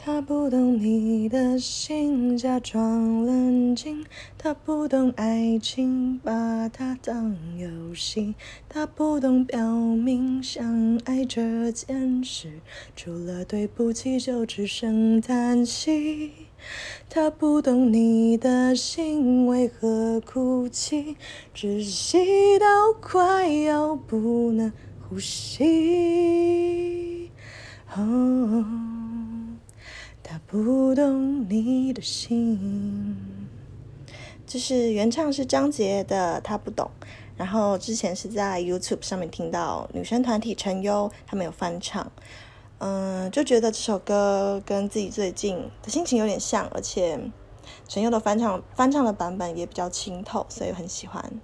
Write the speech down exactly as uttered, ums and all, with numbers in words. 他不懂你的心，假装冷静，他不懂爱情，把它当游戏，他不懂表明相爱这件事，除了对不起就只剩叹息。他不懂你的心为何哭泣，窒息到快要不能呼吸。哦，他不懂你的心，就是原唱是张杰的《他不懂》，然后之前是在 YouTube 上面听到女生团体陈优他们有翻唱，嗯，就觉得这首歌跟自己最近的心情有点像，而且陈优的翻唱翻唱的版本也比较清透，所以很喜欢。